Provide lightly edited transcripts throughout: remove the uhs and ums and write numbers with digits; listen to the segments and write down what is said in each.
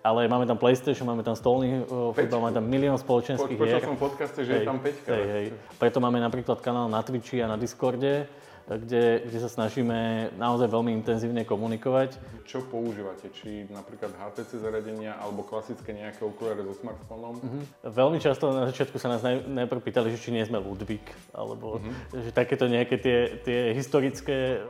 Ale máme tam PlayStation, máme tam stolný futbal, máme tam milión spoločenských hier. Počul som v podcaste, že je tam peťka. Hej. Preto máme napríklad kanál na Twitchi a na Discorde, kde sa snažíme naozaj veľmi intenzívne komunikovať. Čo používate? Či napríklad HTC zariadenia alebo klasické nejaké okuliare so smartfónom? Veľmi často na začiatku sa nás najprv pýtali, že či nie sme Ludvík, alebo že takéto nejaké tie historické...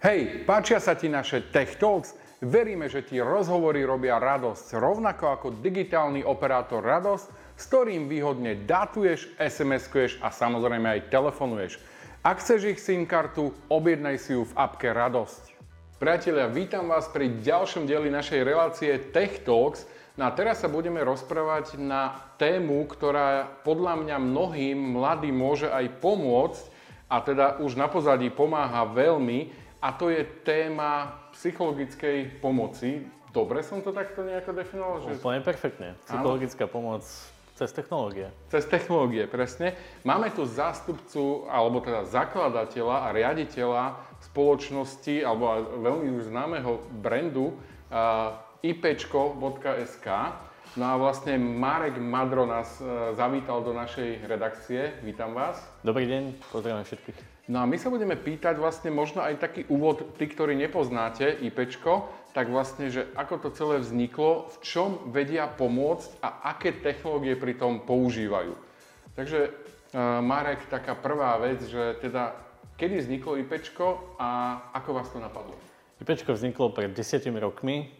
Hej, páčia sa ti naše TechTalks? Veríme, že ti rozhovory robia radosť, rovnako ako digitálny operátor radosť, s ktorým výhodne dátuješ, SMS-kuješ a samozrejme aj telefonuješ. Ak chceš ich SIM kartu, objednaj si ju v appke Radosť. Priatelia, vítam vás pri ďalšom dieli našej relácie TechTalks. No a teraz sa budeme rozprávať na tému, ktorá podľa mňa mnohým mladým môže aj pomôcť, a teda už na pozadí pomáha veľmi, a to je téma psychologickej pomoci. Dobre som to takto nejako definoval? Úplne perfektne. Psychologická pomoc cez technológie. Cez technológie, presne. Máme tu zástupcu, alebo teda zakladateľa a riaditeľa spoločnosti, alebo veľmi už známeho brandu IPčko.sk. No a vlastne Marek Madro nás zavítal do našej redakcie. Vítam vás. Dobrý deň, pozdravím všetkých. No a my sa budeme pýtať vlastne možno aj taký úvod, tí, ktorí nepoznáte IPčko, tak vlastne, že ako to celé vzniklo, v čom vedia pomôcť a aké technológie pri tom používajú. Takže Marek, taká prvá vec, že teda kedy vzniklo IPčko a ako vás to napadlo? IPčko vzniklo pred 10 rokmi,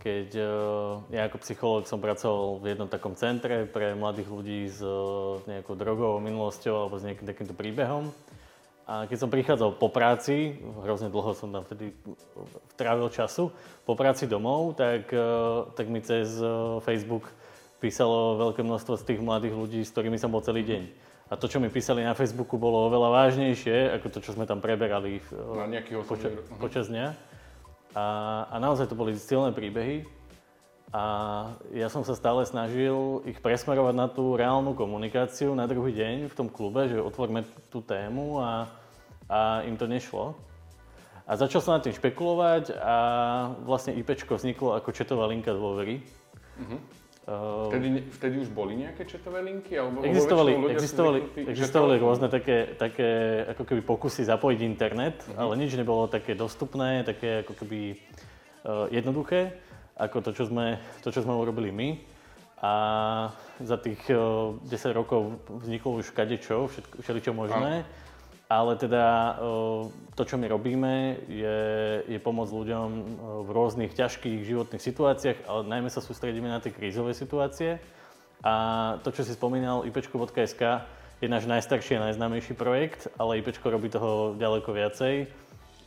keď ja ako psychológ som pracoval v jednom takom centre pre mladých ľudí s nejakou drogovou minulosťou alebo s nejakým takýmto príbehom. A keď som prichádzal po práci, hrozne dlho som tam vtedy trávil času, po práci domov, tak mi cez Facebook písalo veľké množstvo z tých mladých ľudí, s ktorými som bol celý deň. A to, čo mi písali na Facebooku, bolo oveľa vážnejšie, ako to, čo sme tam preberali počas dňa. A naozaj to boli silné príbehy a ja som sa stále snažil ich presmerovať na tú reálnu komunikáciu na druhý deň v tom klube, že otvoríme tú tému a im to nešlo. A začal som nad tým špekulovať a vlastne IPčko vzniklo ako četová linka dôvery. Vtedy už boli nejaké četové linky? Existovali rôzne také ako keby pokusy zapojiť internet, ale nič nebolo také dostupné, také ako keby jednoduché, ako to, čo sme urobili my. A za tých 10 rokov vzniklo už kadečo, všeličo možné. Ale teda to, čo my robíme, je pomôcť ľuďom v rôznych ťažkých životných situáciách, ale najmä sa sústredíme na tie krízové situácie. A to, čo si spomínal, IPčko.sk je náš najstarší a najznámejší projekt, ale IPčko robí toho ďaleko viacej.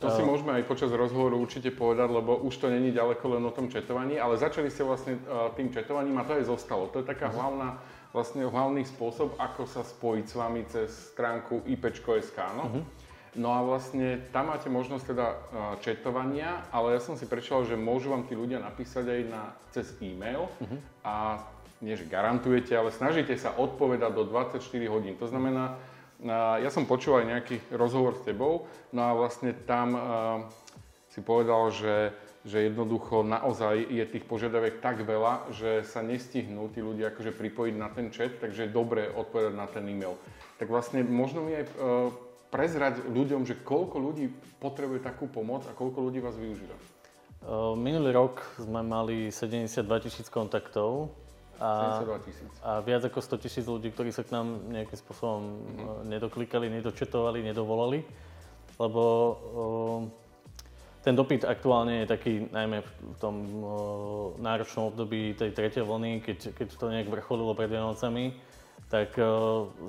To si môžeme aj počas rozhovoru určite povedať, lebo už to není ďaleko len o tom četovaní, ale začali ste vlastne tým četovaním a to aj zostalo. To je taká hlavný spôsob, ako sa spojiť s vami cez stránku IPčko.sk, No a vlastne tam máte možnosť teda četovania, ale ja som si prečítal, že môžu vám tí ľudia napísať aj cez e-mail a nie, že garantujete, ale snažíte sa odpovedať do 24 hodín. To znamená, ja som počul aj nejaký rozhovor s tebou, no a vlastne tam si povedal, že jednoducho naozaj je tých požiadaviek tak veľa, že sa nestihnú tí ľudia akože pripojiť na ten chat, takže je dobré odpovedať na ten e-mail. Tak vlastne možno mi aj prezrať ľuďom, že koľko ľudí potrebuje takú pomoc a koľko ľudí vás využíva. Minulý rok sme mali 72 000 kontaktov a viac ako 100 000 ľudí, ktorí sa k nám nejakým spôsobom nedoklikali, nedočetovali, nedovolali, lebo ten dopyt aktuálne je taký najmä v tom náročnom období tej tretej vlny, keď to nejak vrcholilo pred Vianocami, tak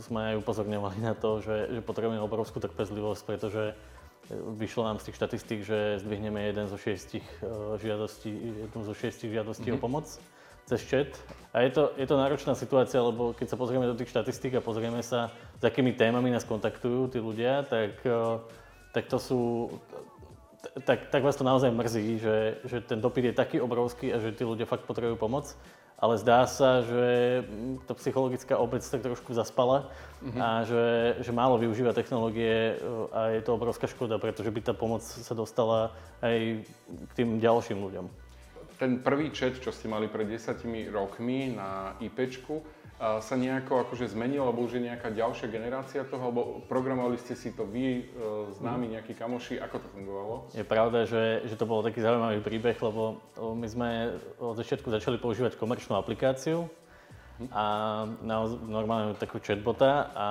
sme aj upozorňovali na to, že potrebujeme obrovskú trpezlivosť, pretože vyšlo nám z tých štatistík, že zdvihneme jednu zo šiestich žiadostí o pomoc cez chat. A je to náročná situácia, lebo keď sa pozrieme do tých štatistík a pozrieme sa, s akými témami nás kontaktujú tí ľudia, tak to sú... Tak vás to naozaj mrzí, že ten dopyt je taký obrovský a že tí ľudia fakt potrebujú pomoc. ale zdá sa, že tá psychologická obec tak trošku zaspala a že málo využíva technológie a je to obrovská škoda, pretože by tá pomoc sa dostala aj k tým ďalším ľuďom. Ten prvý chat, čo ste mali pred 10 rokmi na IPčku, sa nejako akože zmenilo, alebo už je nejaká ďalšia generácia toho, alebo programovali ste si to vy, známi nejakí kamoši, ako to fungovalo? Je pravda, že to bol taký zaujímavý príbeh, lebo my sme od začiatku začali používať komerčnú aplikáciu a normálne takú chatbota a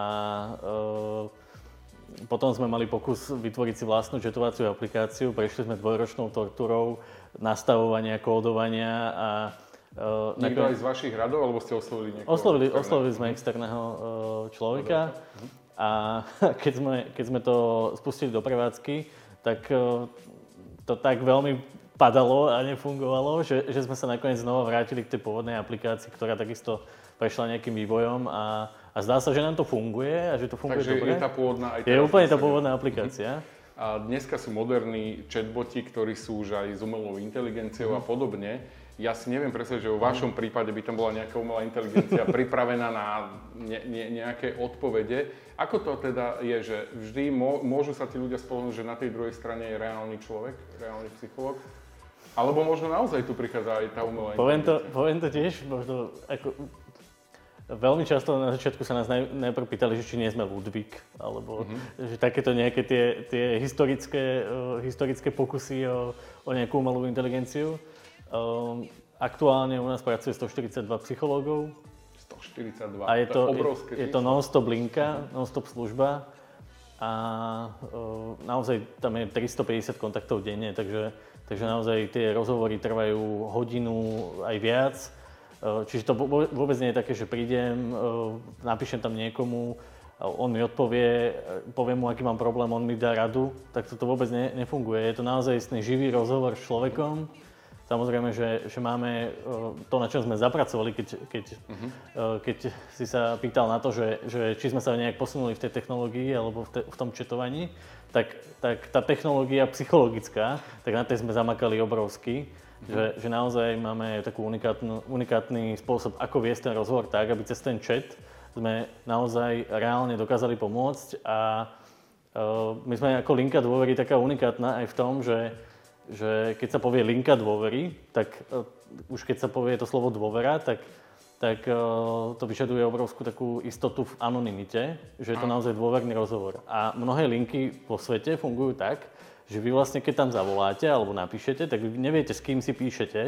potom sme mali pokus vytvoriť si vlastnú chatovaciu aplikáciu, prešli sme 2-ročnou tortúrou nastavovania, kódovania a niekto aj z vašich radov, alebo ste oslovili niekoho? Oslovili sme externého človeka a keď sme to spustili do prevádzky, tak to tak veľmi padalo a nefungovalo, že sme sa nakoniec znova vrátili k tej pôvodnej aplikácii, ktorá takisto prešla nejakým vývojom a zdá sa, že nám to funguje a že to funguje dobre. Takže je tá pôvodná aj teraz. Je úplne tá pôvodná aplikácia. A dneska sú moderní chatboti, ktorí sú už aj s umelou inteligenciou a podobne. Ja si neviem predstaviť, že vo vašom prípade by tam bola nejaká umelá inteligencia pripravená na nejaké odpovede. Ako to teda je, že vždy môžu sa tí ľudia spoľahnúť, že na tej druhej strane je reálny človek, reálny psychológ? Alebo možno naozaj tu prichádza aj tá umelá inteligencia? Poviem to tiež, možno ako... Veľmi často na začiatku sa nás najprv pýtali, že či nie sme Ludvík, alebo že takéto nejaké tie historické pokusy o nejakú umelú inteligenciu. Aktuálne u nás pracuje 142 psychológov. 142, a je to obrovské číslo. Je to non-stop linka, non-stop služba a naozaj tam je 350 kontaktov denne, takže naozaj tie rozhovory trvajú hodinu aj viac. Čiže to vôbec nie je také, že prídem, napíšem tam niekomu, on mi odpovie, poviem mu, aký mám problém, on mi dá radu, tak to vôbec nefunguje. Je to naozaj živý rozhovor s človekom. Samozrejme, že máme to, na čo sme zapracovali, keď si sa pýtal na to, že či sme sa nejak posunuli v tej technológii alebo v tom chatovaní, tak tá technológia psychologická, tak na tej sme zamakali obrovsky. Že naozaj máme takú unikátny spôsob, ako viesť ten rozhovor tak, aby cez ten chat sme naozaj reálne dokázali pomôcť a my sme ako linka dôvery taká unikátna aj v tom, že keď sa povie linka dôvery, tak už keď sa povie to slovo dôvera, tak to vyžaduje obrovskú takú istotu v anonymite, že je to naozaj dôverný rozhovor. A mnohé linky vo svete fungujú tak, že vy vlastne, keď tam zavoláte alebo napíšete, tak vy neviete, s kým si píšete,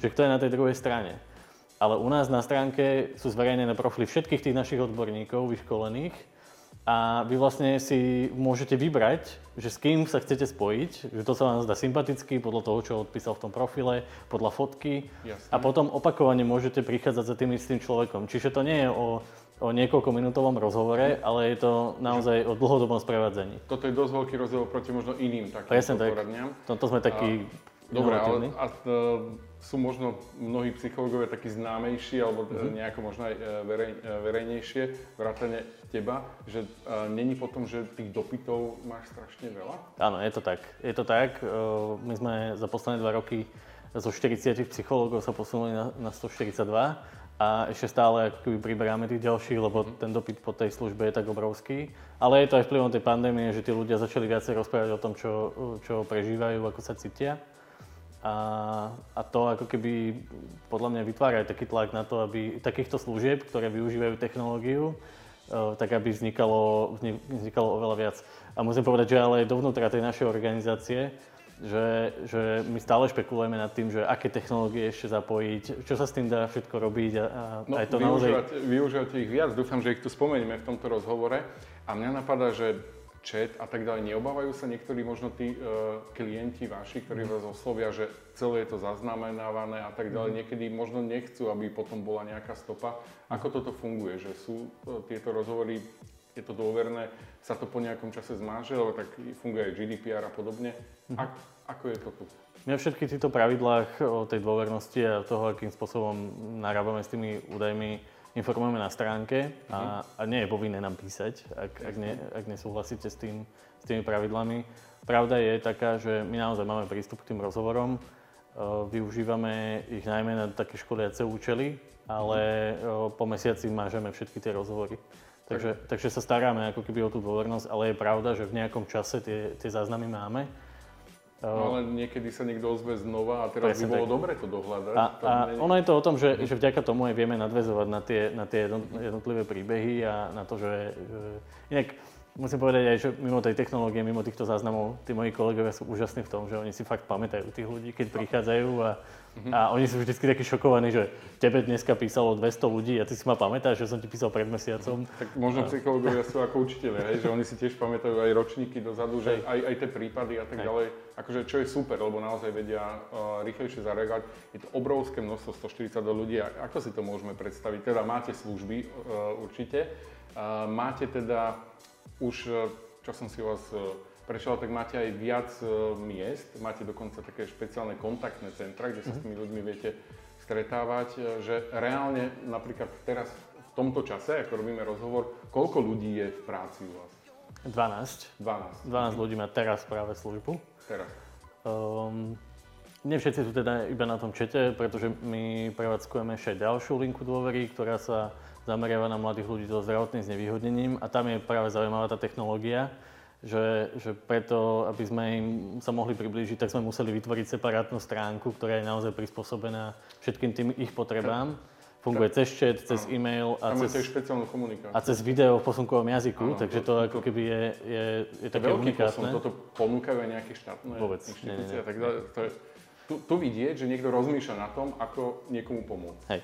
že kto je na tej druhej strane. Ale u nás na stránke sú zverejnené profily všetkých tých našich odborníkov vyškolených a vy vlastne si môžete vybrať, že s kým sa chcete spojiť, že to sa vám zdá sympatický podľa toho, čo odpísal v tom profile, podľa fotky. Jasne. A potom opakovane môžete prichádzať za tým istým človekom. Čiže to nie je o niekoľkominútovom rozhovore, ale je to naozaj o dlhodobom sprevádzaní. Toto je dosť veľký rozdiel proti možno iným takým poradňam. Toto sme takí inovatívni. Dobre, ale sú možno mnohí psychológovia takí známejší alebo nejako možno aj verejnejšie, vrátane teba, že není potom, že tých dopytov máš strašne veľa? Áno, je to tak. My sme za posledné 2 roky zo 40 psychológov sa posunuli na 142. A ešte stále priberáme tých ďalších, lebo ten dopyt po tej službe je tak obrovský. Ale je to aj vplyvom tej pandémie, že tí ľudia začali viacej rozprávať o tom, čo prežívajú, ako sa cítia. A to ako keby podľa mňa vytvára taký tlak na to, aby takýchto služieb, ktoré využívajú technológiu, tak aby vznikalo oveľa viac. A musím povedať, že ale dovnútra tej našej organizácie, že my stále špekulujeme nad tým, že aké technológie ešte zapojiť, čo sa s tým dá všetko robiť a aj to naozaj... Využívate ich viac, dúfam, že ich tu spomenieme v tomto rozhovore. A mňa napadá, že chat a tak ďalej, neobávajú sa niektorí možno tí klienti vaši, ktorí vás oslovia, že celé je to zaznamenávané a tak ďalej. Niekedy možno nechcú, aby potom bola nejaká stopa. Ako toto funguje, že sú tieto rozhovory... Je to dôverné, sa to po nejakom čase zmáže, lebo tak funguje aj GDPR a podobne. Ako je to tu? Na všetkých týchto pravidlách o tej dôvernosti a toho, akým spôsobom narábame s tými údajmi, informujeme na stránke a nie je povinné nám písať, ak nesúhlasíte s tými pravidlami. Pravda je taká, že my naozaj máme prístup k tým rozhovorom. Využívame ich najmä na také školiace účely, ale po mesiaci mážeme všetky tie rozhovory. Takže sa staráme ako keby o tú dôvernosť, ale je pravda, že v nejakom čase tie záznamy máme. No ale niekedy sa niekto ozve znova a teraz by bolo dobre to dohľadať. A ono je to o tom, že vďaka tomu aj vieme nadväzovať na tie jednotlivé príbehy a na to, že inak musím povedať aj, že mimo tej technológie, mimo týchto záznamov, tí moji kolegovia sú úžasní v tom, že oni si fakt pamätajú tých ľudí, keď prichádzajú a oni sú vždycky takí šokovaní, že tebe dneska písalo 200 ľudí a ty si ma pamätáš, že som ti písal pred mesiacom. Tak možno psychológovia sú ako učitelia, že oni si tiež pamätajú aj ročníky dozadu, že aj tie prípady a tak ďalej. Akože čo je super, lebo naozaj vedia rýchlejšie zareagovať. Je to obrovské množstvo, 140 ľudí. Ako si to môžeme predstaviť? Teda máte služby určite. Máte teda už, čo som si u vás prešiel, tak máte aj viac miest, máte dokonca také špeciálne kontaktné centra, kde sa s tými ľuďmi viete stretávať, že reálne napríklad teraz v tomto čase, ako robíme rozhovor, koľko ľudí je v práci u vás? 12 ľudí má teraz práve službu. Teraz. Nevšetci sú teda iba na tom čete, pretože my prevádzkujeme ešte ďalšiu linku dôvery, ktorá sa zameriava na mladých ľudí so zdravotným znevýhodnením a tam je práve zaujímavá tá technológia, že preto, aby sme im sa mohli priblížiť, tak sme museli vytvoriť separátnu stránku, ktorá je naozaj prispôsobená všetkým tým ich potrebám. Funguje cez chat, cez e-mail a cez video v posunkovom jazyku, takže to ako keby je také unikátne. Toto ponúkajú aj nejaké štátne inštitúcie a tak ďalej. Tu vidieť, že niekto rozmýšľa na tom, ako niekomu pomôcť. Hej.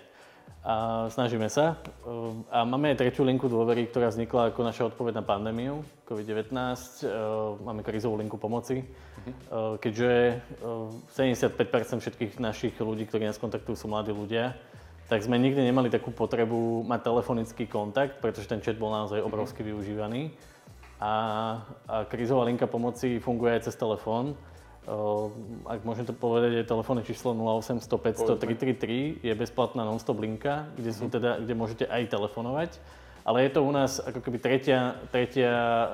A snažíme sa. A máme aj tretiu linku dôvery, ktorá vznikla ako naša odpoveď na pandémiu COVID-19. Máme krízovú linku pomoci, keďže 75% všetkých našich ľudí, ktorí nás kontaktujú, sú mladí ľudia, tak sme nikdy nemali takú potrebu mať telefonický kontakt, pretože ten chat bol naozaj obrovsky využívaný. A krízová linka pomoci funguje aj cez telefón. Ak môžem to povedať, je telefónne číslo 0800 500 333, je bezplatná non-stop linka, kde sú teda, kde môžete aj telefonovať, ale je to u nás ako keby tretia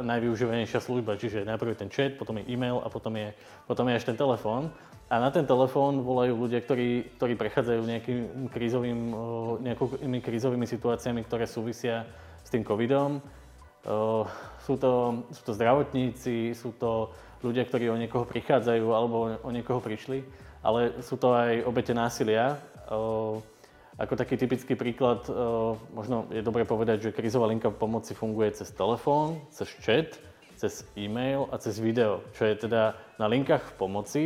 najvyužívanejšia služba, čiže najprv je ten chat, potom je e-mail a potom je až ten telefón. A na ten telefón volajú ľudia, ktorí prechádzajú nejakými krízovými situáciami, ktoré súvisia s tým covidom. Sú to zdravotníci, sú to ľudia, ktorí o niekoho prichádzajú alebo o niekoho prišli, ale sú to aj obete násilia. Ako taký typický príklad, možno je dobre povedať, že krízová linka pomoci funguje cez telefón, cez chat, cez e-mail a cez video, čo je teda na linkách v pomoci.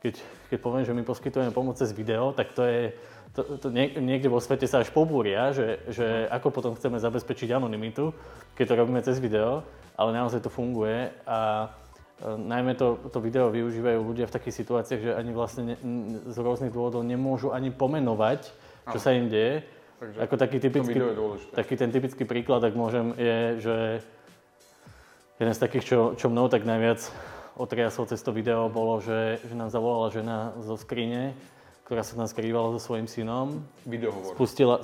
Keď poviem, že my poskytujeme pomoc cez video, tak to je niekde vo svete sa až pobúria, že ako potom chceme zabezpečiť anonymitu, keď to robíme cez video, ale naozaj to funguje a najmä to video využívajú ľudia v takých situáciách, že ani vlastne z rôznych dôvodov nemôžu ani pomenovať, čo sa im deje. Takže ako taký ten typický príklad, ak môžem, je, že jeden z takých, čo mnou tak najviac otriasol cez to video, bolo, že nám zavolala žena zo skrine, ktorá sa tam skrývala so svojím synom. Videohovor.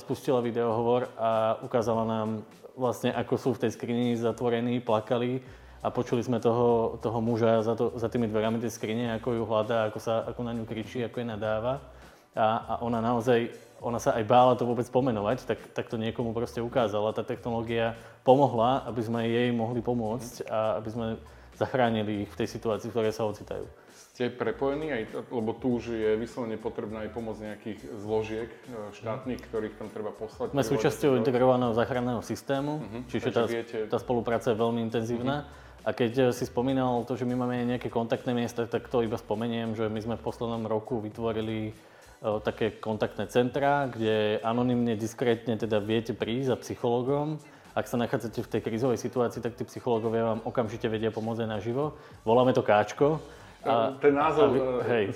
Spustila videohovor a ukázala nám vlastne, ako sú v tej skrini zatvorení, plakali a počuli sme toho muža za tými dverami tej skrine, ako ju hľadá, ako na ňu kričí, ako jej nadáva. A ona naozaj, ona sa aj bála to vôbec pomenovať, tak to niekomu proste ukázala. Tá technológia pomohla, aby sme jej mohli pomôcť a aby sme zachránili ich v tej situácii, v ktorej sa ocitajú. Ste prepojení, aj, lebo tu už je vyslovene potrebná aj pomoc nejakých zložiek štátnych, ktorých tam treba poslať. Sme súčasťou integrovaného záchranného systému, čiže tá spolupráca je veľmi intenzívna. A keď si spomínal to, že my máme nejaké kontaktné miesta, tak to iba spomeniem, že my sme v poslednom roku vytvorili také kontaktné centra, kde anonymne, diskrétne teda viete prísť za psychológom. Ak sa nachádzate v tej krízovej situácii, tak tí psychológovia vám okamžite vedia pomôcť aj naživo. Voláme to Káčko. Ten názov,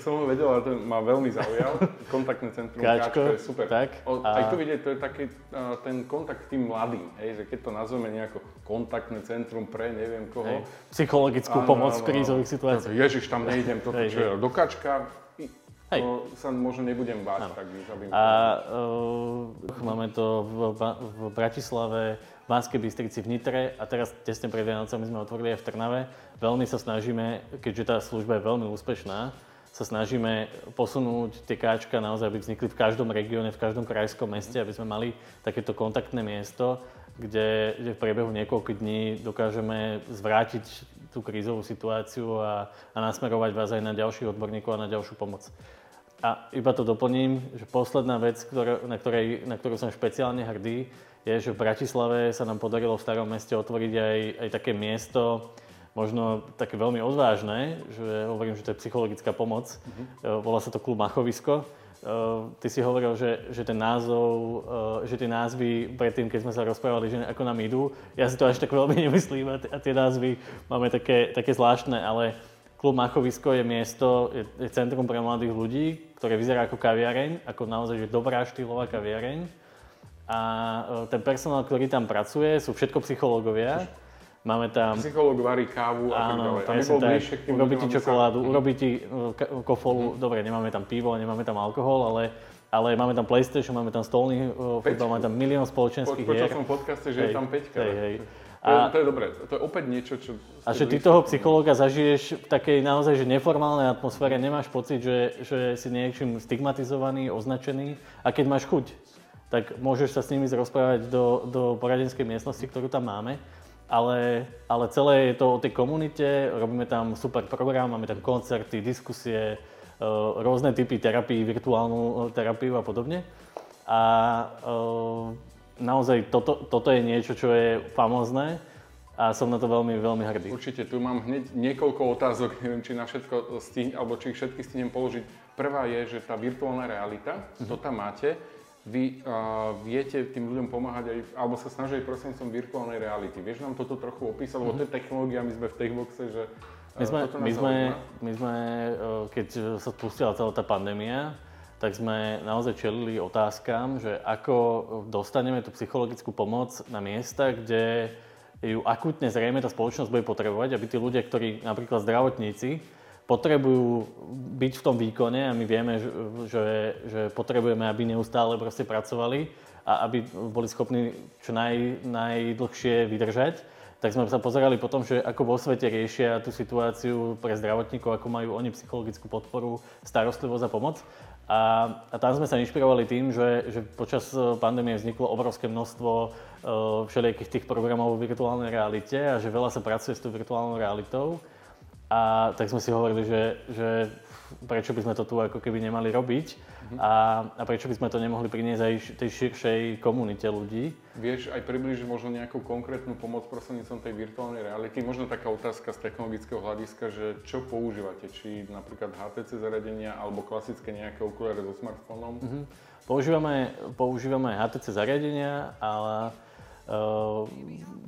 som ho vedel, ale to ma veľmi zaujal. Kontaktné centrum Káčko je super. Tak, aj tu vidieť, to je taký ten kontakt tým mladým, že keď to nazveme nejako kontaktné centrum pre neviem koho. Psychologickú pomoc v krízových situáciách. Ježiš, tam nejdem, toto čo je do Káčka. Sa možno nebudem báť. Máme to v Bratislave, v Banskej Bystrici, v Nitre a teraz tesne pred Vianocami sme otvorili aj v Trnave. Veľmi sa snažíme, keďže tá služba je veľmi úspešná, sa sa snažíme posunúť tie káčka naozaj, aby vznikli v každom regióne, v každom krajskom meste, aby sme mali takéto kontaktné miesto, kde v priebehu niekoľkých dní dokážeme zvrátiť tú krízovú situáciu a nasmerovať vás aj na ďalších odborníkov a na ďalšiu pomoc. A iba to doplním, že posledná vec, na ktorú som špeciálne hrdý, je, že v Bratislave sa nám podarilo v starom meste otvoriť aj také miesto, možno také veľmi odvážne, že hovorím, že to je psychologická pomoc. Volá sa to Klub Machovisko. Ty si hovoril, že ten názov, že tie názvy predtým, keď sme sa rozprávali, že ako nám idú, ja si to až tak veľmi nemyslím a tie názvy máme také zvláštne, ale Klub Machovisko je miesto, je centrum pre mladých ľudí, ktoré vyzerá ako kaviareň, ako naozaj že dobrá štýlová kaviareň. A ten personál, ktorý tam pracuje, sú všetko psychológovia. Máme tam... Psychológ varí kávu a tak ďalej. Áno, urobí ti čokoládu, urobí ti kofolu. Dobre, nemáme tam pivo, nemáme tam alkohol, ale máme tam PlayStation, máme tam stolný futbal, máme tam milión spoločenských hier. Počul som v podcaste, že je tam peťka. To je dobré, to je opäť niečo, čo... A že ty toho psychológa zažiješ v takej naozaj že neformálnej atmosfére, nemáš pocit, že si niečím stigmatizovaný, označený a keď máš chuť, tak môžeš sa s nimi rozprávať do poradenskej miestnosti, ktorú tam máme, ale celé je to o tej komunite, robíme tam super program, máme tam koncerty, diskusie, rôzne typy terapii, virtuálnu terapiu a podobne. A naozaj toto je niečo, čo je famózne a som na to veľmi, veľmi hrdý. Určite, tu mám hneď niekoľko otázok, neviem, či na všetko všetky stihnem položiť. Prvá je, že tá virtuálna realita, to tam máte, vy viete tým ľuďom pomáhať aj, alebo sa snažia aj prostredníctvom virtuálnej reality. Vieš nám toto trochu opísať, lebo to je technológia, my sme v Techboxe, že my sme, keď sa spustila celá tá pandémia, tak sme naozaj čelili otázkam, že ako dostaneme tú psychologickú pomoc na miesta, kde ju akútne zrejme tá spoločnosť bude potrebovať, aby tí ľudia, ktorí napríklad zdravotníci, potrebujú byť v tom výkone a my vieme, že potrebujeme, aby neustále proste pracovali a aby boli schopní čo najdlhšie vydržať, tak sme sa pozerali po tom, že ako vo svete riešia tú situáciu pre zdravotníkov, ako majú oni psychologickú podporu, starostlivosť a pomoc. A tam sme sa inšpirovali tým, že počas pandémie vzniklo obrovské množstvo všelijakých tých programov o virtuálnej realite a že veľa sa pracuje s tou virtuálnou realitou. A tak sme si hovorili, že prečo by sme to tu ako keby nemali robiť a prečo by sme to nemohli priniesť aj tej širšej komunite ľudí. Vieš aj približiť možno nejakú konkrétnu pomoc prostredníctvom tej virtuálnej reality? Možno taká otázka z technologického hľadiska, že čo používate? Či napríklad HTC zariadenia alebo klasické nejaké okuliare so smartfónom? Používame HTC zariadenia, ale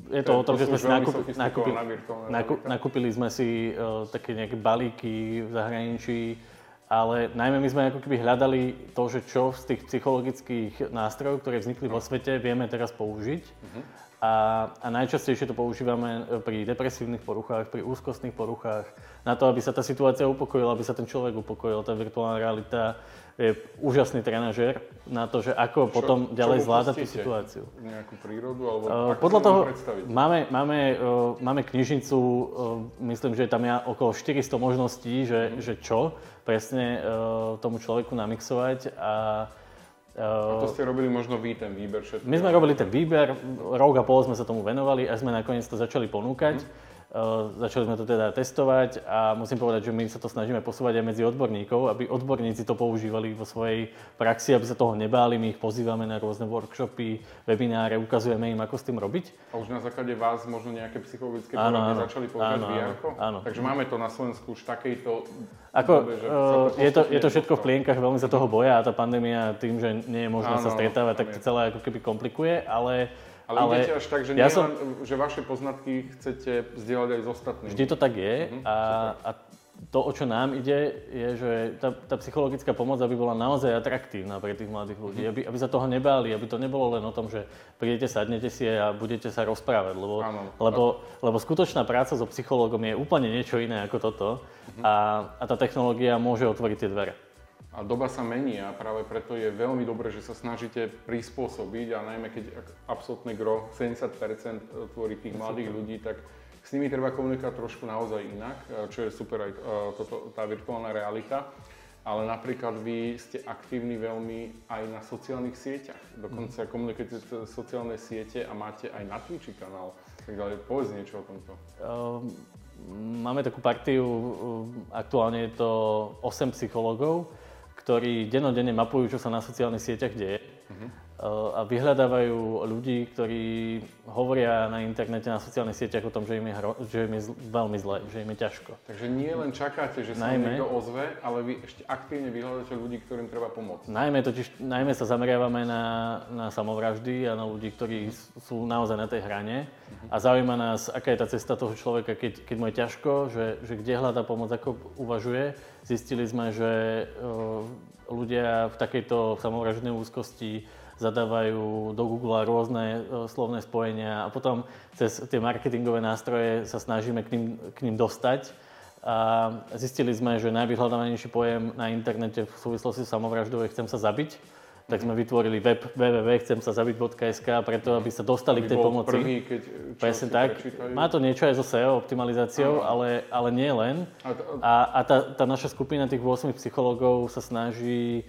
je to o tom, že sme si nakúpili sme si také nejaké balíky v zahraničí, ale najmä my sme ako keby hľadali to, že čo z tých psychologických nástrojov, ktoré vznikli vo svete, vieme teraz použiť. A najčastejšie to používame pri depresívnych poruchách, pri úzkostných poruchách, na to, aby sa tá situácia upokojila, aby sa ten človek upokojil, tá virtuálna realita je úžasný trenažér na to, že ako potom ďalej zvládať tú situáciu. Nejakú prírodu? Alebo podľa toho máme knižnicu, myslím, že tam je okolo 400 možností, že čo presne tomu človeku namixovať. A to ste robili možno vy ten výber? My sme robili ten výber, rok a pol sme sa tomu venovali a sme nakoniec to začali ponúkať. Začali sme to teda testovať a musím povedať, že my sa to snažíme posúvať aj medzi odborníkov, aby odborníci to používali vo svojej praxi, aby sa toho nebáli. My ich pozývame na rôzne workshopy, webináre, ukazujeme im, ako s tým robiť. A už na základe vás možno nejaké psychologické poradne začali používať VR-ko? Áno. Takže máme to na Slovensku už takejto dobe, že je to všetko v plienkach, veľmi sa toho boja a tá pandémia tým, že nie je možné sa stretávať, tak to celé ako keby komplikuje, ale idete až tak, že, ja že vaše poznatky chcete zdieľať aj s ostatnými. Vždy to tak je a to, o čo nám ide, je, že tá psychologická pomoc, aby bola naozaj atraktívna pre tých mladých ľudí, aby sa toho nebáli, aby to nebolo len o tom, že prídete, sadnete si a budete sa rozprávať, lebo skutočná práca so psychológom je úplne niečo iné ako toto a tá technológia môže otvoriť tie dvere. A doba sa mení a práve preto je veľmi dobré, že sa snažíte prispôsobiť a najmä keď absolútne gro, 70% tvorí tých mladých ľudí, tak S nimi treba komunikovať trošku naozaj inak, čo je super aj tá virtuálna realita. Ale napríklad vy ste aktívni veľmi aj na sociálnych sieťach. Dokonca komunikujete cez sociálne siete a máte aj na Twitchi kanál. Tak ďalej, povedz niečo o tomto. Máme takú partiu, aktuálne je to 8 psychológov, ktorí dennodenne mapujú, čo sa na sociálnych sieťach deje. A vyhľadávajú ľudí, ktorí hovoria na internete, na sociálnych sieťach o tom, že im je veľmi zle, že im je ťažko. Takže nie len čakáte, že sa niekto ozve, ale vy ešte aktívne vyhľadáte ľudí, ktorým treba pomôcť. Najmä sa zameriavame na samovraždy a na ľudí, ktorí sú naozaj na tej hrane. A zaujíma nás, aká je tá cesta toho človeka, keď mu je ťažko, že kde hľadá pomoc, ako uvažuje. Zistili sme, že ľudia v takejto samovraždnej úzkosti zadávajú do Google rôzne slovné spojenia a potom cez tie marketingové nástroje sa snažíme k nim dostať. A zistili sme, že najvyhľadávanejší pojem na internete v súvislosti s samovraždou je "chcem sa zabiť", tak sme vytvorili web www.chcemsazabiť.sk preto, aby sa dostali k tej pomoci. Prvý, keď presne tak. Prečítajú. Má to niečo aj so SEO optimalizáciou, ale nie len. A tá naša skupina tých 8 psychológov sa snaží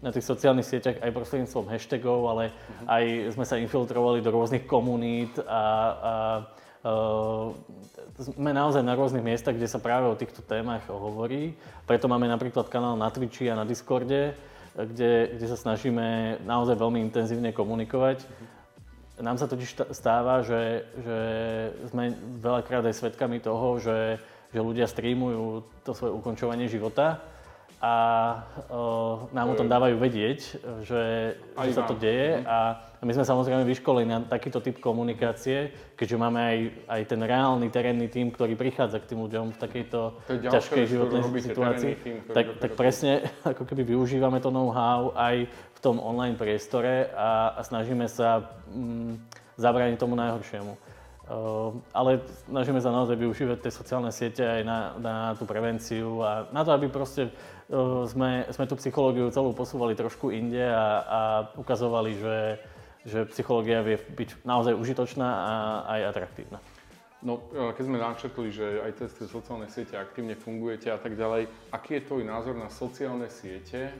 na tých sociálnych sieťach aj prostredníctvom hashtagov, ale aj sme sa infiltrovali do rôznych komunít a sme naozaj na rôznych miestach, kde sa práve o týchto témach hovorí. Preto máme napríklad kanál na Twitchi a na Discorde, kde sa snažíme naozaj veľmi intenzívne komunikovať. Nám sa totiž stáva, že sme veľakrát aj svedkami toho, že ľudia streamujú to svoje ukončovanie života a nám o tom dávajú vedieť, že sa to deje a my sme samozrejme vyškolení na takýto typ komunikácie, keďže máme aj ten reálny terénny tím, ktorý prichádza k tým ľuďom v takejto ťažkej životnej situácii. Tak presne ako keby využívame to know-how aj v tom online priestore a snažíme sa zabrániť tomu najhoršiemu. Ale snažíme sa naozaj využívať tie sociálne siete aj na tú prevenciu a na to, aby proste sme tú psychológiu celú posúvali trošku inde a ukazovali, že psychológia vie byť naozaj užitočná a aj atraktívna. No, keď sme načetli, že aj cez tie sociálne siete aktívne fungujete a tak ďalej, aký je tvoj názor na sociálne siete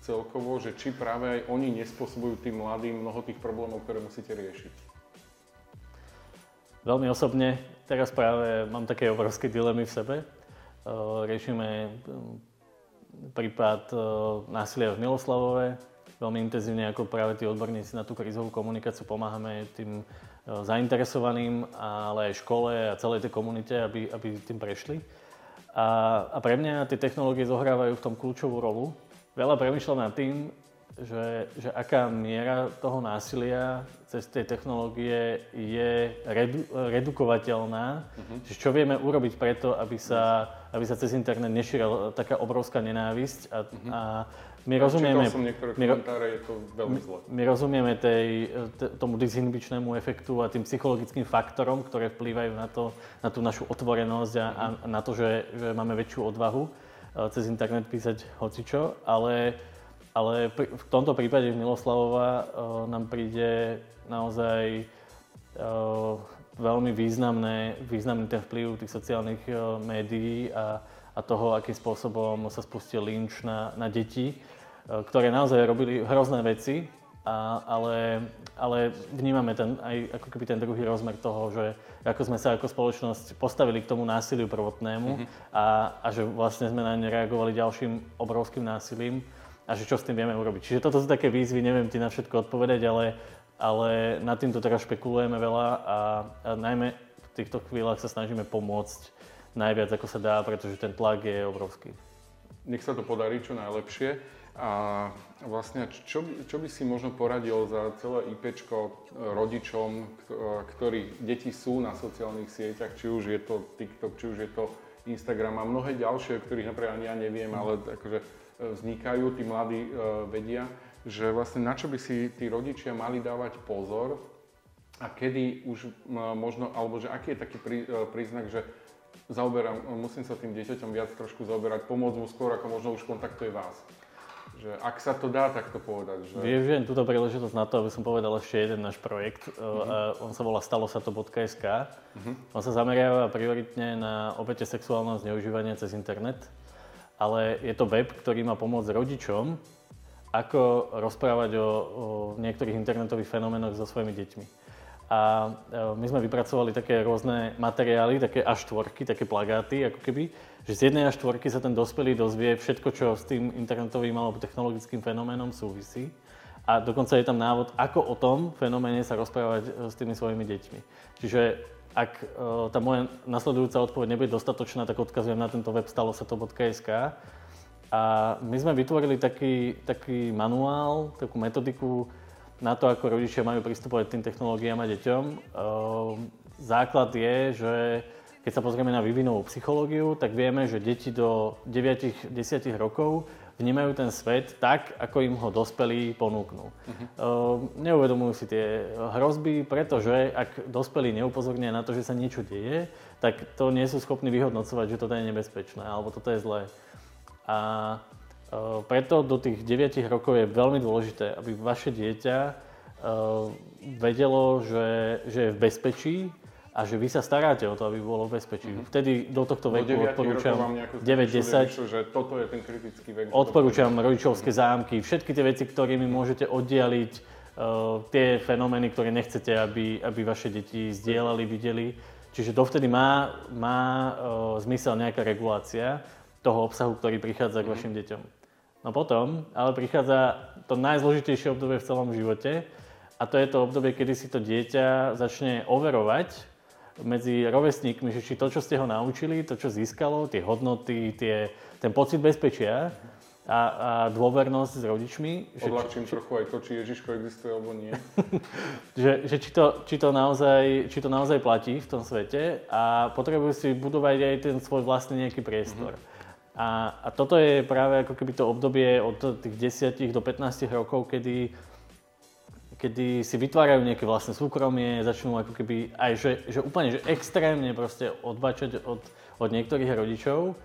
celkovo, že či práve aj oni nespôsobujú tým mladým mnoho tých problémov, ktoré musíte riešiť? Veľmi osobne, teraz práve mám také obrovské dilemy v sebe. Riešime prípad násilia v Miloslavove. Veľmi intenzívne, ako práve tí odborníci na tú krízovú komunikáciu, pomáhame tým zainteresovaným, ale aj škole a celej tej komunite, aby tým prešli. A pre mňa tie technológie zohrávajú v tom kľúčovú rolu. Veľa premýšľam nad tým, že aká miera toho násilia cez tej technológie je redukovateľná, čo vieme urobiť preto, aby sa cez internet nešírala taká obrovská nenávisť a my rozumieme, čítal som niektoré komentáre, je to veľmi zle. My rozumieme tomu disinhibičnému efektu a tým psychologickým faktorom, ktoré vplývajú na tú našu otvorenosť a na to, že máme väčšiu odvahu cez internet písať hocičo, ale v tomto prípade v Miloslavova nám príde naozaj veľmi významný ten vplyv tých sociálnych médií a toho, akým spôsobom sa spustil lynč na deti, ktoré naozaj robili hrozné veci, ale vnímame aj ako keby ten druhý rozmer toho, že ako sme sa ako spoločnosť postavili k tomu násiliu prvotnému a že vlastne sme na ne reagovali ďalším obrovským násilím. A že čo s tým vieme urobiť. Čiže toto sú také výzvy, neviem ti na všetko odpovedať, ale nad týmto teraz špekulujeme veľa a najmä v týchto chvíľach sa snažíme pomôcť najviac ako sa dá, pretože ten tlak je obrovský. Nech sa to podarí čo najlepšie. A vlastne, čo by si možno poradil za celé IPčko rodičom, ktorí deti sú na sociálnych sieťach, či už je to TikTok, či už je to Instagram a mnohé ďalšie, o ktorých napríklad ani ja neviem, ale akože vznikajú, tí mladí vedia, že vlastne na čo by si tí rodičia mali dávať pozor a kedy už možno, alebo že aký je taký príznak, že musím sa tým dieťaťom viac trošku zaoberať, pomôcť mu skôr, ako možno už kontaktuje vás. Že ak sa to dá, tak to povedať. Že... Využijem túto príležitosť na to, aby som povedal ešte jeden náš projekt. On sa volá StaloSato.sk. On sa zameriava prioritne na obete sexuálneho zneužívania cez internet. Ale je to web, ktorý má pomôcť rodičom, ako rozprávať o niektorých internetových fenoménoch so svojimi deťmi. A my sme vypracovali také rôzne materiály, také A4, také plagáty, ako keby, že z jednej A4 sa ten dospelý dozvie všetko, čo s tým internetovým alebo technologickým fenoménom súvisí. A dokonca je tam návod, ako o tom fenoméne sa rozprávať s tými svojimi deťmi. Čiže ak tá moja nasledujúca odpoveď nebude dostatočná, tak odkazujem na tento web stalosato.sk. A my sme vytvorili taký manuál, takú metodiku na to, ako rodičia majú pristupovať k tým technológiám a deťom. Základ je, že keď sa pozrieme na vývinovú psychológiu, tak vieme, že deti do 9-10 rokov vnímajú ten svet tak, ako im ho dospelí ponúknú. Neuvedomujú si tie hrozby, pretože ak dospelí neupozornia na to, že sa niečo deje, tak to nie sú schopní vyhodnocovať, že toto je nebezpečné alebo toto je zlé. A preto do tých 9 rokov je veľmi dôležité, aby vaše dieťa vedelo, že je v bezpečí a že vy sa staráte o to, aby bolo v bezpečí. Vtedy do tohto veku odporúčam 9-10. Toto je ten kritický vek. Odporúčam rodičovské zámky, všetky tie veci, ktorými môžete oddialiť tie fenomény, ktoré nechcete, aby vaše deti zdieľali, videli. Čiže dovtedy má zmysel nejaká regulácia toho obsahu, ktorý prichádza k vašim deťom. No potom, ale prichádza to najzložitejšie obdobie v celom živote a to je to obdobie, kedy si to dieťa začne overovať medzi rovesníkmi, že či to, čo ste ho naučili, to, čo získalo, tie hodnoty, ten pocit bezpečia a dôvernosť s rodičmi. Odľahčím trochu aj to, či Ježiško existuje, alebo nie. že či to naozaj platí v tom svete a potrebujú si budovať aj ten svoj vlastný nejaký priestor. A toto je práve ako keby to obdobie od tých 10 do 15 rokov, kedy si vytvárajú nejaké vlastné súkromie, začnú ako keby aj že úplne že extrémne proste odbačať od niektorých rodičov.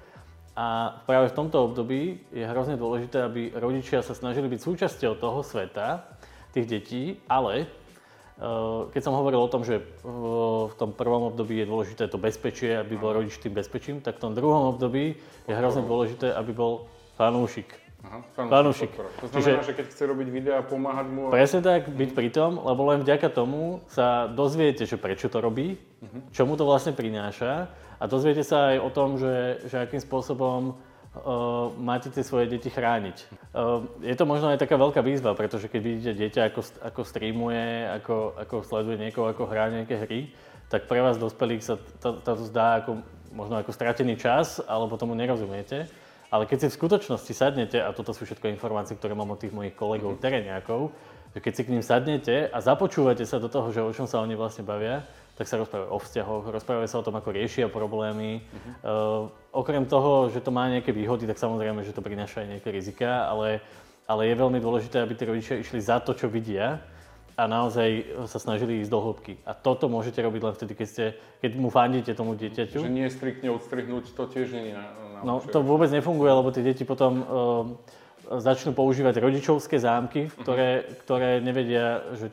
A práve v tomto období je hrozne dôležité, aby rodičia sa snažili byť súčasťou toho sveta, tých detí, ale keď som hovoril o tom, že v tom prvom období je dôležité to bezpečie, aby bol rodič tým bezpečím, tak v tom druhom období je hrozne dôležité, aby bol fanúšik. Fanúšik. To znamená, že keď chce robiť videa, pomáhať mu... Presne tak, byť pri tom, lebo len vďaka tomu sa dozviete, že prečo to robí, čo mu to vlastne prináša a dozviete sa aj o tom, že akým spôsobom máte tie svoje deti chrániť. Je to možno aj taká veľká výzva, pretože keď vidíte dieťa, ako streamuje, ako sleduje niekoho, ako hrá nejaké hry, tak pre vás dospelých sa to zdá možno ako stratený čas, alebo tomu nerozumiete. Ale keď si v skutočnosti sadnete, a toto sú všetko informácie, ktoré mám od tých mojich kolegov teréniakov, že keď si k ním sadnete a započúvate sa do toho, že o čom sa oni vlastne bavia, tak sa rozprávajú o vzťahoch, rozprávajú sa o tom, ako riešia problémy. Okrem toho, že to má nejaké výhody, tak samozrejme, že to prináša aj nejaké riziká, ale je veľmi dôležité, aby tí rodičia išli za to, čo vidia a naozaj sa snažili ísť do hĺbky. A toto môžete robiť len vtedy, keď mu fandíte tomu dieťaťu. Že nie striktne odstrihnúť, to tiež nie je na účer. To vôbec nefunguje, lebo tie deti potom... začnú používať rodičovské zámky, ktoré nevedia, že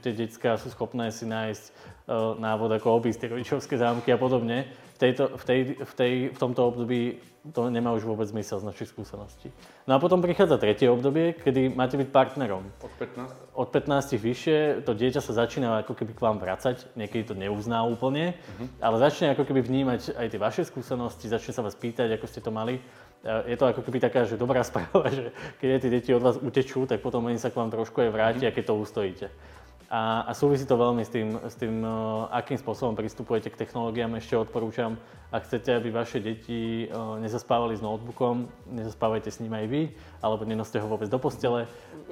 tie decká sú schopné si nájsť návod, ako obísť tie rodičovské zámky a podobne. V tomto období to nemá už vôbec zmysel z našich skúseností. No a potom prichádza tretie obdobie, kedy máte byť partnerom. Od 15? Od 15 vyššie to dieťa sa začína ako keby k vám vracať, niekedy to neuzná úplne, ale začne ako keby vnímať aj tie vaše skúsenosti, začne sa vás pýtať, ako ste to mali. Je to ako keby taká, že dobrá správa, že keď tie deti od vás utečú, tak potom oni sa k vám trošku aj vráti, a keď to ustojíte. A súvisí to veľmi s tým, akým spôsobom pristupujete k technológiám. Ešte odporúčam, ak chcete, aby vaše deti nezaspávali s notebookom, nezaspávajte s ním aj vy, alebo nenoste ho vôbec do postele.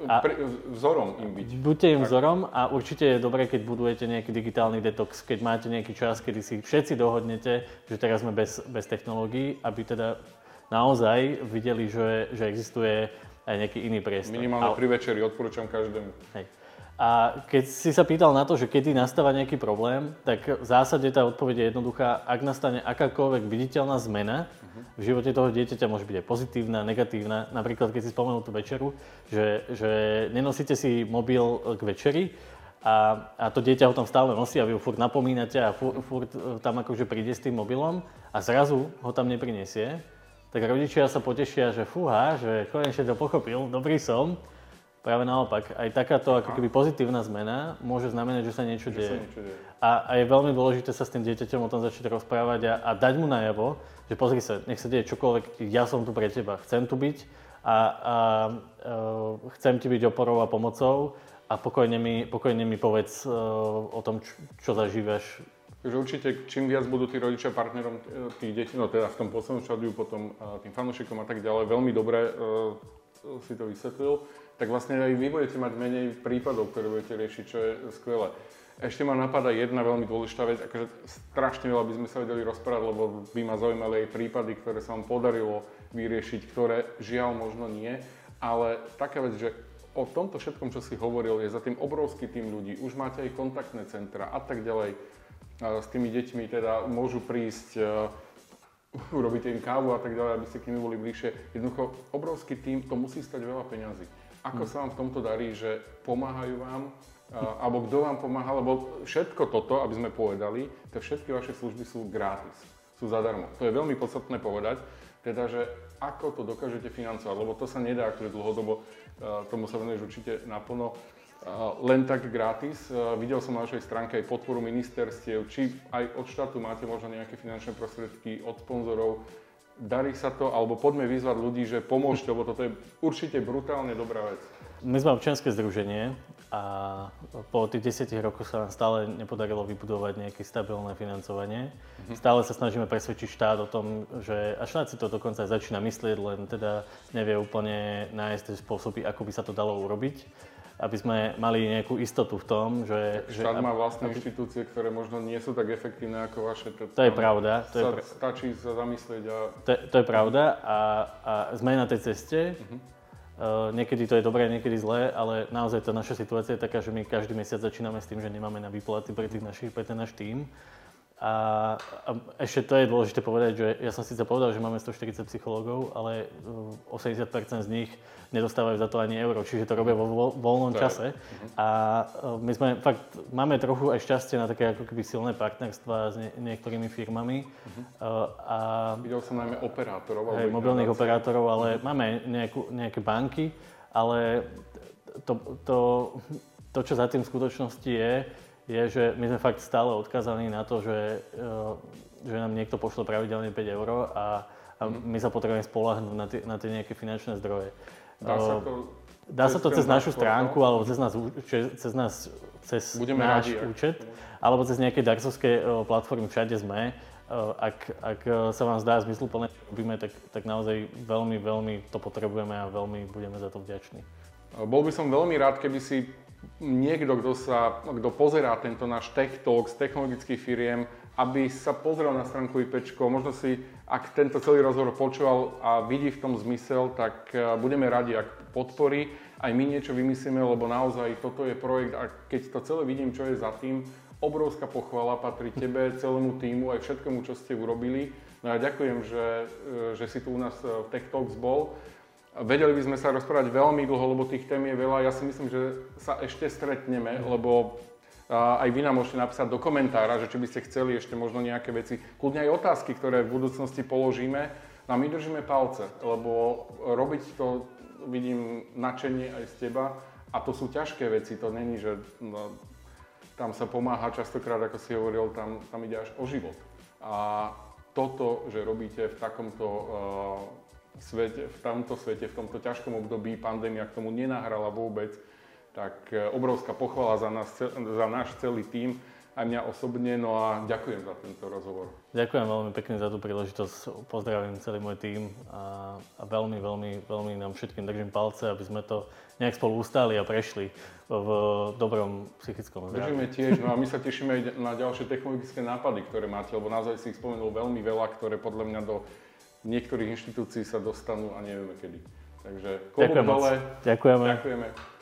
A vzorom im byť. Buďte im vzorom a určite je dobré, keď budujete nejaký digitálny detox, keď máte nejaký čas, kedy si všetci dohodnete, že teraz sme bez technológií, aby teda naozaj videli, že existuje aj nejaký iný priestor. Minimálne pri večeri odporúčam každému. Hej. A keď si sa pýtal na to, že kedy nastáva nejaký problém, tak v zásade tá odpoveď je jednoduchá. Ak nastane akákoľvek viditeľná zmena v živote toho dieťaťa, môže byť aj pozitívna, negatívna. Napríklad, keď si spomenul tú večeru, že nenosíte si mobil k večeri a to dieťa ho tam stále nosí a vy ho furt napomínate a furt tam akože príde s tým mobilom a zrazu ho tam neprinesie, tak rodičia sa potešia, že fúha, že konečne to pochopil, dobrý som. Práve naopak, aj takáto ako keby pozitívna zmena môže znamenať, že sa niečo deje. A je veľmi dôležité sa s tým dieťaťom o tom začať rozprávať a dať mu najavo, že pozri sa, nech sa deje čokoľvek, ja som tu pre teba, chcem tu byť a chcem ti byť oporou a pomocou a pokojne mi povedz o tom, čo zažívaš. Takže určite, čím viac budú tí rodičia partnerom tých detí, no teda v tom poslednom štádiu, potom tým fanúšikom a tak ďalej, veľmi dobre si to vysvetlil, tak vlastne aj vy budete mať menej prípadov, ktoré budete riešiť, čo je skvelé. Ešte ma napadá jedna veľmi dôležitá vec, akože strašne veľa by sme sa vedeli rozprávať, lebo by ma zaujímali aj prípady, ktoré sa vám podarilo vyriešiť, ktoré žiaľ možno nie, ale taká vec, že o tomto všetkom, čo si hovoril, je za tým obrovský tím ľudí, už máte aj kontaktné centra a tak ďalej, s tými deťmi teda môžu prísť, urobíte im kávu a tak ďalej, aby ste k nimi boli bližšie. Jednoducho, obrovský tím, to musí stať veľa peňazí. Ako sa vám v tomto darí, že pomáhajú vám, alebo kto vám pomáha, lebo všetko toto, aby sme povedali, to všetky vaše služby sú gratis, sú zadarmo. To je veľmi podstatné povedať, teda, že ako to dokážete financovať, lebo to sa nedá akože dlhodobo, tomu sa venuješ určite naplno, len tak gratis. Videl som na vašej stránke aj podporu ministerstiev, či aj od štátu máte možno nejaké finančné prostriedky od sponzorov. Darí sa to, alebo poďme vyzvať ľudí, že pomôžte, lebo toto je určite brutálne dobrá vec. My sme občianske združenie a po tých 10 rokoch sa nám stále nepodarilo vybudovať nejaké stabilné financovanie. Stále sa snažíme presvedčiť štát o tom, že a štát si to dokonca začína myslieť, len teda nevie úplne nájsť spôsoby, ako by sa to dalo urobiť, aby sme mali nejakú istotu v tom, že... Štát má vlastné inštitúcie, ktoré možno nie sú tak efektívne ako vaše. To je pravda. Stačí sa zamyslieť a... To je pravda a sme na tej ceste. Niekedy to je dobré, niekedy zlé, ale naozaj tá naša situácia je taká, že my každý mesiac začíname s tým, že nemáme na výplaty pre ten náš tím. A ešte to je dôležité povedať, že ja som síce povedal, že máme 140 psychológov, ale 80% z nich nedostávajú za to ani euro, čiže to robia vo voľnom čase. A my sme fakt, máme trochu aj šťastie na také ako keby silné partnerstva s niektorými firmami. Videl som najmä operátorov. Hej, mobilných operátorov, ale máme nejaké banky, ale to, čo za tým v skutočnosti je, že my sme fakt stále odkazaní na to, že nám niekto pošle pravidelne 5 eur a my sa potrebujeme spoľahnúť na tie nejaké finančné zdroje. Dá sa to cez našu stránku, alebo cez náš účet, alebo cez nejaké darcovské platformy, všade sme. Ak sa vám zdá zmysluplné, čo robíme, tak naozaj veľmi, veľmi to potrebujeme a veľmi budeme za to vďační. Bol by som veľmi rád, keby si niekto, kto pozerá tento náš TechTalks z technologických firiem, aby sa pozrel na stránku IPčko. Možno si, ak tento celý rozhovor počúval a vidí v tom zmysel, tak budeme radi, ak podporí. Aj my niečo vymyslíme, lebo naozaj toto je projekt a keď to celé vidím, čo je za tým, obrovská pochvala patrí tebe, celému tímu, aj všetkému, čo ste urobili. No a ďakujem, že si tu u nás v TechTalks bol. Vedeli by sme sa rozprávať veľmi dlho, lebo tých tém je veľa. Ja si myslím, že sa ešte stretneme, lebo aj vy nám môžete napísať do komentára, že či by ste chceli ešte možno nejaké veci. Kľudne aj otázky, ktoré v budúcnosti položíme. No my držíme palce, lebo robiť to vidím nadšenie aj z teba. A to sú ťažké veci, to není, že no, tam sa pomáha častokrát, ako si hovoril, tam ide až o život. A toto, že robíte v takomto... v tomto ťažkom období pandémia k tomu nenahrala vôbec, tak obrovská pochvala za náš celý tím a mňa osobne, no a ďakujem za tento rozhovor. Ďakujem veľmi pekne za tú príležitosť, pozdravím celý môj tím a veľmi, veľmi, veľmi nám všetkým držím palce, aby sme to nejak spolu ustáli a prešli v dobrom psychickom zdraví. Držíme tiež, no a my sa tešíme aj na ďalšie technologické nápady, ktoré máte, lebo naozaj si ich spomenul veľmi veľa, ktoré podľa mňa do niektorých inštitúcií sa dostanú a nevieme kedy. Takže klobúk dole. Ďakujeme.